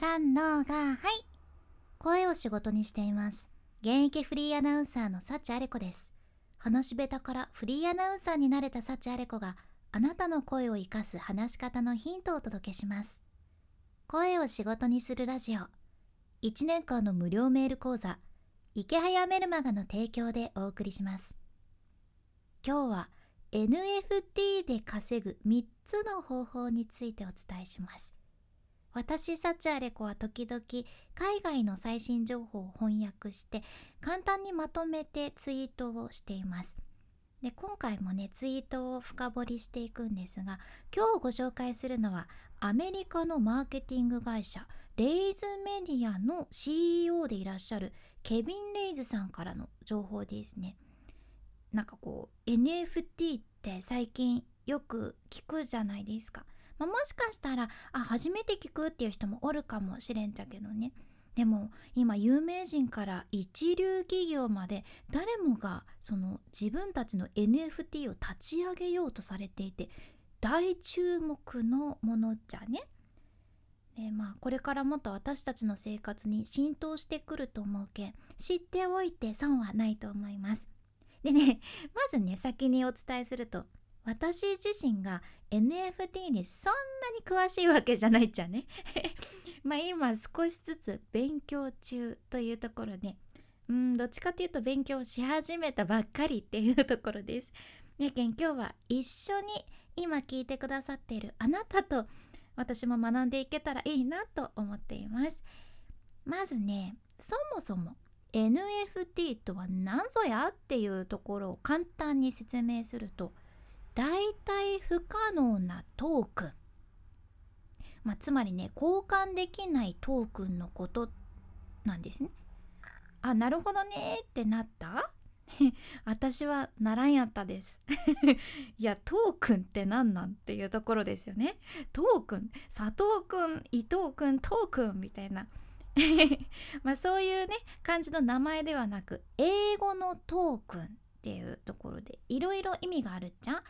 三のがはい、声を仕事にしています。現役フリーアナウンサーの幸あれ子です。話し下手からフリーアナウンサーになれた幸あれ子が、あなたの声を生かす話し方のヒントをお届けします。声を仕事にするラジオ、1年間の無料メール講座、池早メルマガの提供でお送りします。今日は NFT で稼ぐ3つの方法についてお伝えします。私、幸あれ子は時々海外の最新情報を翻訳して簡単にまとめてツイートをしています。で、今回もね、ツイートを深掘りしていくんですが、今日ご紹介するのはアメリカのマーケティング会社レイズメディアの CEO でいらっしゃるケビン・レイズさんからの情報ですね。なんかこう NFT って最近よく聞くじゃないですか。もしかしたら初めて聞くっていう人もおるかもしれんちゃけどね。でも今有名人から一流企業まで誰もがその自分たちの NFT を立ち上げようとされていて、大注目のものじゃね。で、これからもっと私たちの生活に浸透してくると思うけん、知っておいて損はないと思います。でね、まずね、先にお伝えすると、私自身が NFT にそんなに詳しいわけじゃないっちゃね今少しずつ勉強中というところで、どっちかというと勉強し始めたばっかりっていうところです。やけん今日は一緒に今聞いてくださっているあなたと私も学んでいけたらいいなと思っています。まずね、そもそも NFT とは何ぞやっていうところを簡単に説明すると、代替不可能なトークン、つまりね、交換できないトークンのことなんですね。あ、なるほどねってなった私はならんやったですいや、トークンって何なんっていうところですよね。トークン、佐藤くん、伊藤くん、トークンみたいなそういうね感じの名前ではなく、英語のトークンっていうところでいろいろ意味があるっちゃ。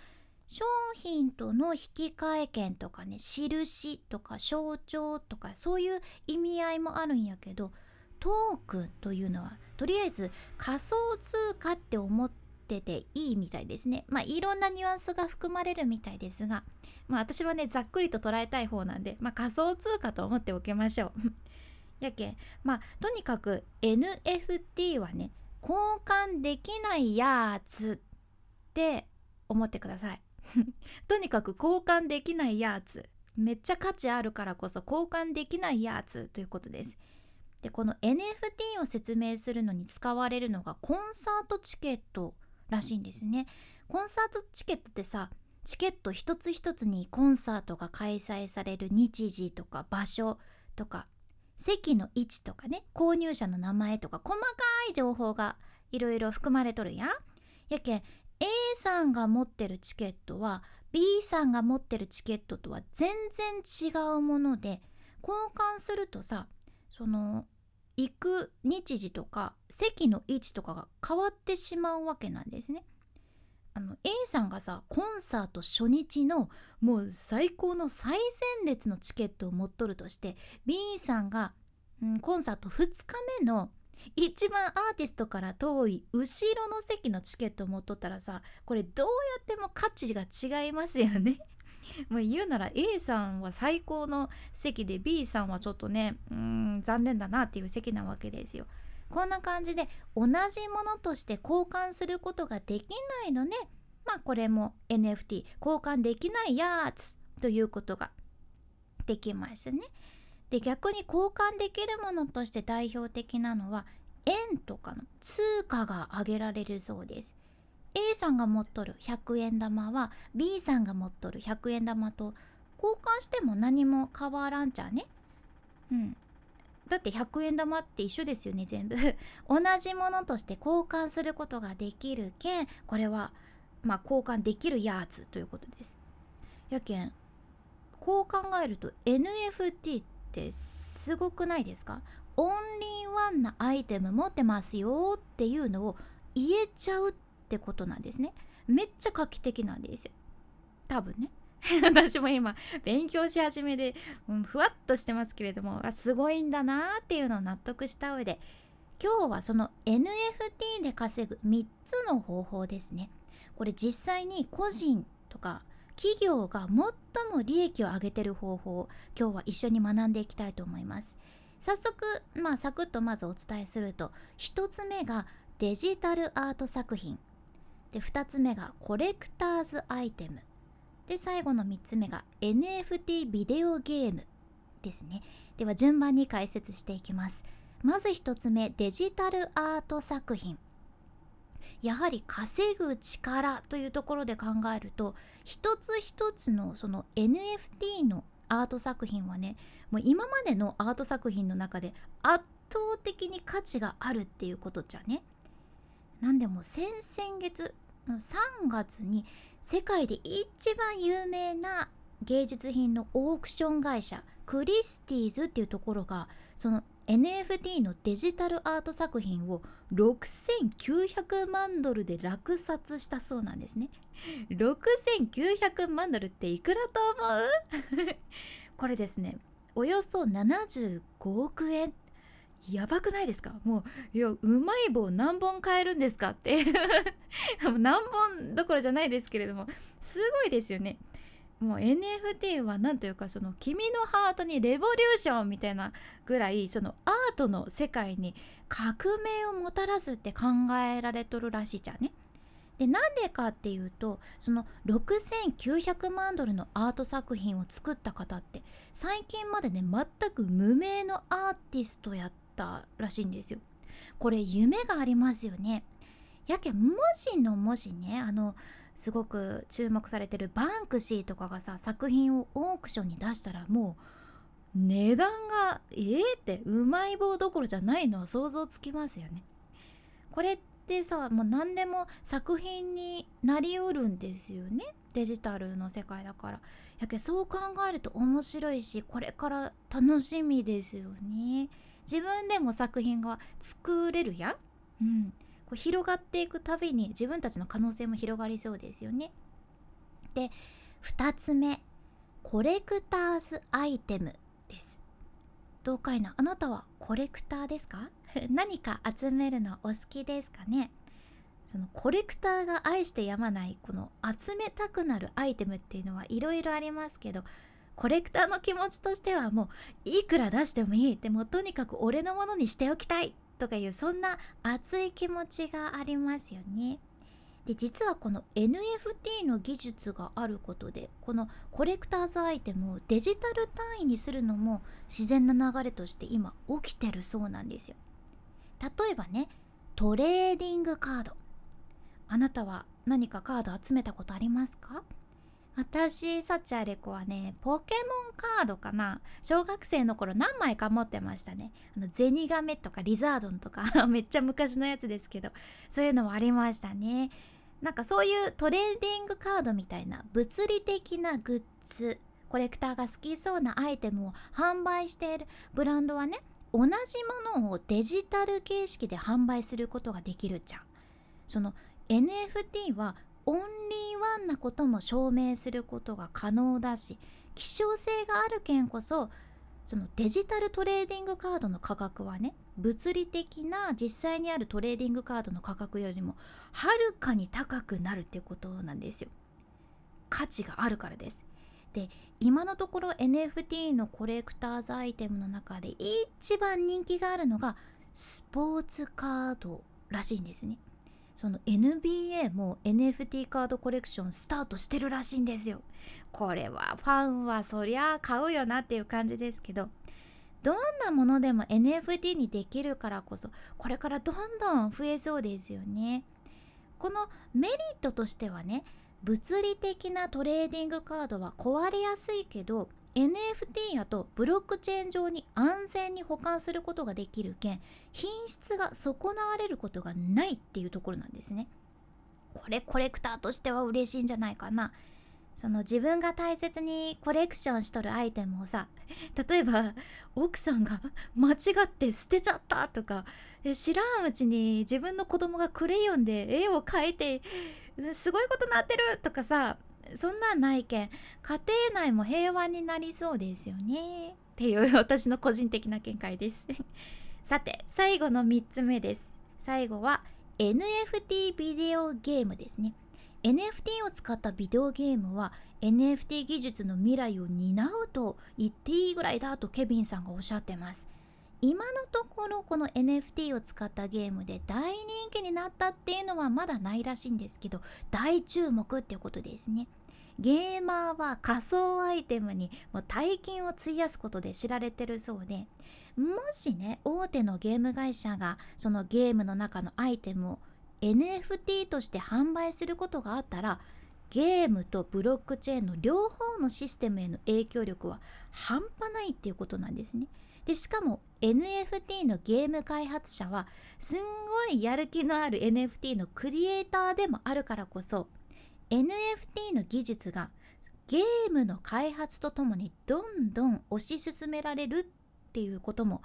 商品との引換券とかね、印とか象徴とかそういう意味合いもあるんやけど、トークンというのはとりあえず仮想通貨って思ってていいみたいですね。いろんなニュアンスが含まれるみたいですが、私はねざっくりと捉えたい方なんで、仮想通貨と思っておきましょうやけん、とにかく NFT はね、交換できないやつって思ってくださいとにかく交換できないやつ、めっちゃ価値あるからこそ交換できないやつということです。で、この NFT を説明するのに使われるのがコンサートチケットらしいんですね。コンサートチケットってさ、チケット一つ一つにコンサートが開催される日時とか場所とか席の位置とかね、購入者の名前とか細かい情報がいろいろ含まれとるやん。やけん A さんが持ってるチケットは B さんが持ってるチケットとは全然違うもので、交換するとさ、その行く日時とか席の位置とかが変わってしまうわけなんですね。A さんがさ、コンサート初日のもう最高の最前列のチケットを持っとるとして、 B さんが、コンサート2日目の一番アーティストから遠い後ろの席のチケットを持っとったらさ、これどうやっても価値が違いますよねもう言うなら A さんは最高の席で B さんはちょっとね、残念だなっていう席なわけですよ。こんな感じで同じものとして交換することができないので、これも NFT 交換できないやつということができますね。で、逆に交換できるものとして代表的なのは円とかの通貨が挙げられるそうです。 A さんが持っとる100円玉は B さんが持っとる100円玉と交換しても何も変わらんちゃね。だって100円玉って一緒ですよね、全部同じものとして交換することができるけん、これは交換できるやつということです。やけんこう考えると NFT ってすごくないですか。オンリーワンなアイテム持ってますよっていうのを言えちゃうってことなんですね。めっちゃ画期的なんですよ、多分ね。私も今勉強し始めで、ふわっとしてますけれども、すごいんだなっていうのを納得した上で、今日はその NFT で稼ぐ3つの方法ですね。これ実際に個人とか企業が最も利益を上げてる方法を今日は一緒に学んでいきたいと思います。早速、サクッとまずお伝えすると、1つ目がデジタルアート作品で、2つ目がコレクターズアイテムで、最後の3つ目が NFT ビデオゲームですね。では順番に解説していきます。まず1つ目、デジタルアート作品。やはり稼ぐ力というところで考えると、一つ一つのその NFT のアート作品はね、もう今までのアート作品の中で圧倒的に価値があるっていうことじゃね。なんでも先々月の3月に世界で一番有名な芸術品のオークション会社クリスティーズっていうところが、その NFT のデジタルアート作品を6900万ドルで落札したそうなんですね。6900万ドルっていくらと思う？これですね、およそ75億円。やばくないですか？もう、いや、うまい棒何本買えるんですかって何本どころじゃないですけれども、すごいですよね。もう NFT はなんというか、その君のハートにレボリューションみたいなぐらい、そのアートの世界に革命をもたらすって考えられとるらしいじゃんね。で、なんでかっていうと、その6900万ドルのアート作品を作った方って最近までね、全く無名のアーティストやったらしいんですよ。これ夢がありますよね。やけん、もしね、すごく注目されてるバンクシーとかがさ、作品をオークションに出したら、もう値段がってうまい棒どころじゃないのは想像つきますよね。これってさ、もう何でも作品になりうるんですよね、デジタルの世界だから。やけそう考えると面白いし、これから楽しみですよね。自分でも作品が作れるやん。広がっていくたびに自分たちの可能性も広がりそうですよね。で、2つ目、コレクターズアイテムです。どうかいな、あなたはコレクターですか？何か集めるのお好きですかね。そのコレクターが愛してやまない、この集めたくなるアイテムっていうのはいろいろありますけど、コレクターの気持ちとしてはもういくら出してもいい、でもとにかく俺のものにしておきたいとかいう、そんな熱い気持ちがありますよね。で、実はこの NFT の技術があることで、このコレクターズアイテムをデジタル単位にするのも自然な流れとして今起きてるそうなんですよ。例えばね、トレーディングカード。あなたは何かカード集めたことありますか？私、サチアレコはね、ポケモンカードかな、小学生の頃何枚か持ってましたね。ゼニガメとかリザードンとかめっちゃ昔のやつですけど、そういうのもありましたね。なんかそういうトレーディングカードみたいな物理的なグッズ、コレクターが好きそうなアイテムを販売しているブランドはね、同じものをデジタル形式で販売することができるじゃん。その NFT はオンリーワンなことも証明することが可能だし、希少性があるけんこそ、そのデジタルトレーディングカードの価格はね、物理的な実際にあるトレーディングカードの価格よりもはるかに高くなるっていうことなんですよ。価値があるからです。で、今のところ NFT のコレクターズアイテムの中で一番人気があるのがスポーツカードらしいんですね。その NBA も NFT カードコレクションスタートしてるらしいんですよ。これはファンはそりゃ買うよなっていう感じですけど、どんなものでも NFT にできるからこそ、これからどんどん増えそうですよね。このメリットとしてはね、物理的なトレーディングカードは壊れやすいけど、NFT やとブロックチェーン上に安全に保管することができるけん、品質が損なわれることがないっていうところなんですね。これコレクターとしては嬉しいんじゃないかな。その自分が大切にコレクションしとるアイテムをさ、例えば奥さんが間違って捨てちゃったとか、知らんうちに自分の子供がクレヨンで絵を描いてすごいことなってるとかさ、そんなんないけん家庭内も平和になりそうですよねっていう私の個人的な見解ですさて最後の3つ目です。最後は NFT ビデオゲームですね。 NFT を使ったビデオゲームは NFT 技術の未来を担うと言っていいぐらいだとケビンさんがおっしゃってます。今のところこの NFT を使ったゲームで大人気になったっていうのはまだないらしいんですけど、大注目っていうことですね。ゲーマーは仮想アイテムにもう大金を費やすことで知られてるそうで、もしね大手のゲーム会社がそのゲームの中のアイテムを NFT として販売することがあったら、ゲームとブロックチェーンの両方のシステムへの影響力は半端ないっていうことなんですね。でしかも NFT のゲーム開発者はすんごいやる気のある NFT のクリエイターでもあるからこそ、 NFT の技術がゲームの開発とともにどんどん推し進められるっていうことも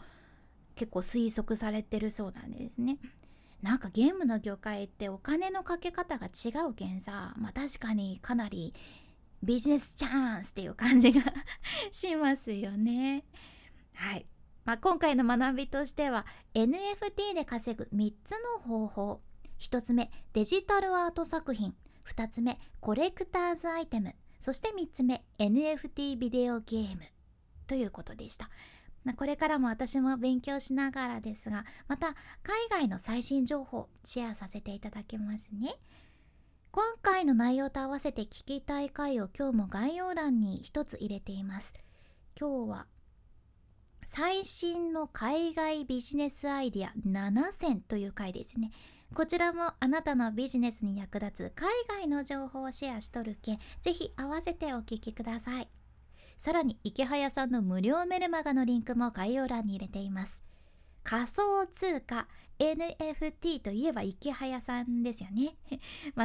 結構推測されてるそうなんですね。なんかゲームの業界ってお金のかけ方が違うけんさ、まあ、確かにかなりビジネスチャンスっていう感じがしますよね。はい、今回の学びとしては NFT で稼ぐ3つの方法。1つ目デジタルアート作品、2つ目コレクターズアイテム、そして3つ目 NFT ビデオゲームということでした。これからも私も勉強しながらですが、また海外の最新情報シェアさせていただけますね。今回の内容と合わせて聞きたい回を今日も概要欄に一つ入れています。今日は最新の海外ビジネスアイデア7選という回ですね。こちらもあなたのビジネスに役立つ海外の情報をシェアしとるけん、ぜひ合わせてお聞きください。さらに池早さんの無料メルマガのリンクも概要欄に入れています。仮想通貨 NFT といえば池早さんですよね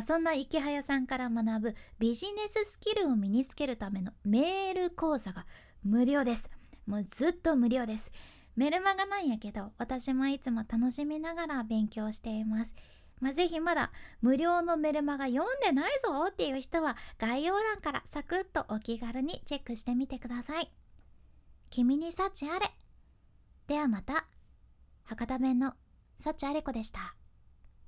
そんな池早さんから学ぶビジネススキルを身につけるためのメール講座が無料です。もうずっと無料です。メルマガなんやけど私もいつも楽しみながら勉強しています。ぜひまだ無料のメルマガ読んでないぞっていう人は概要欄からサクッとお気軽にチェックしてみてください。君に幸あれ。ではまた。博多弁の幸あれ子でした。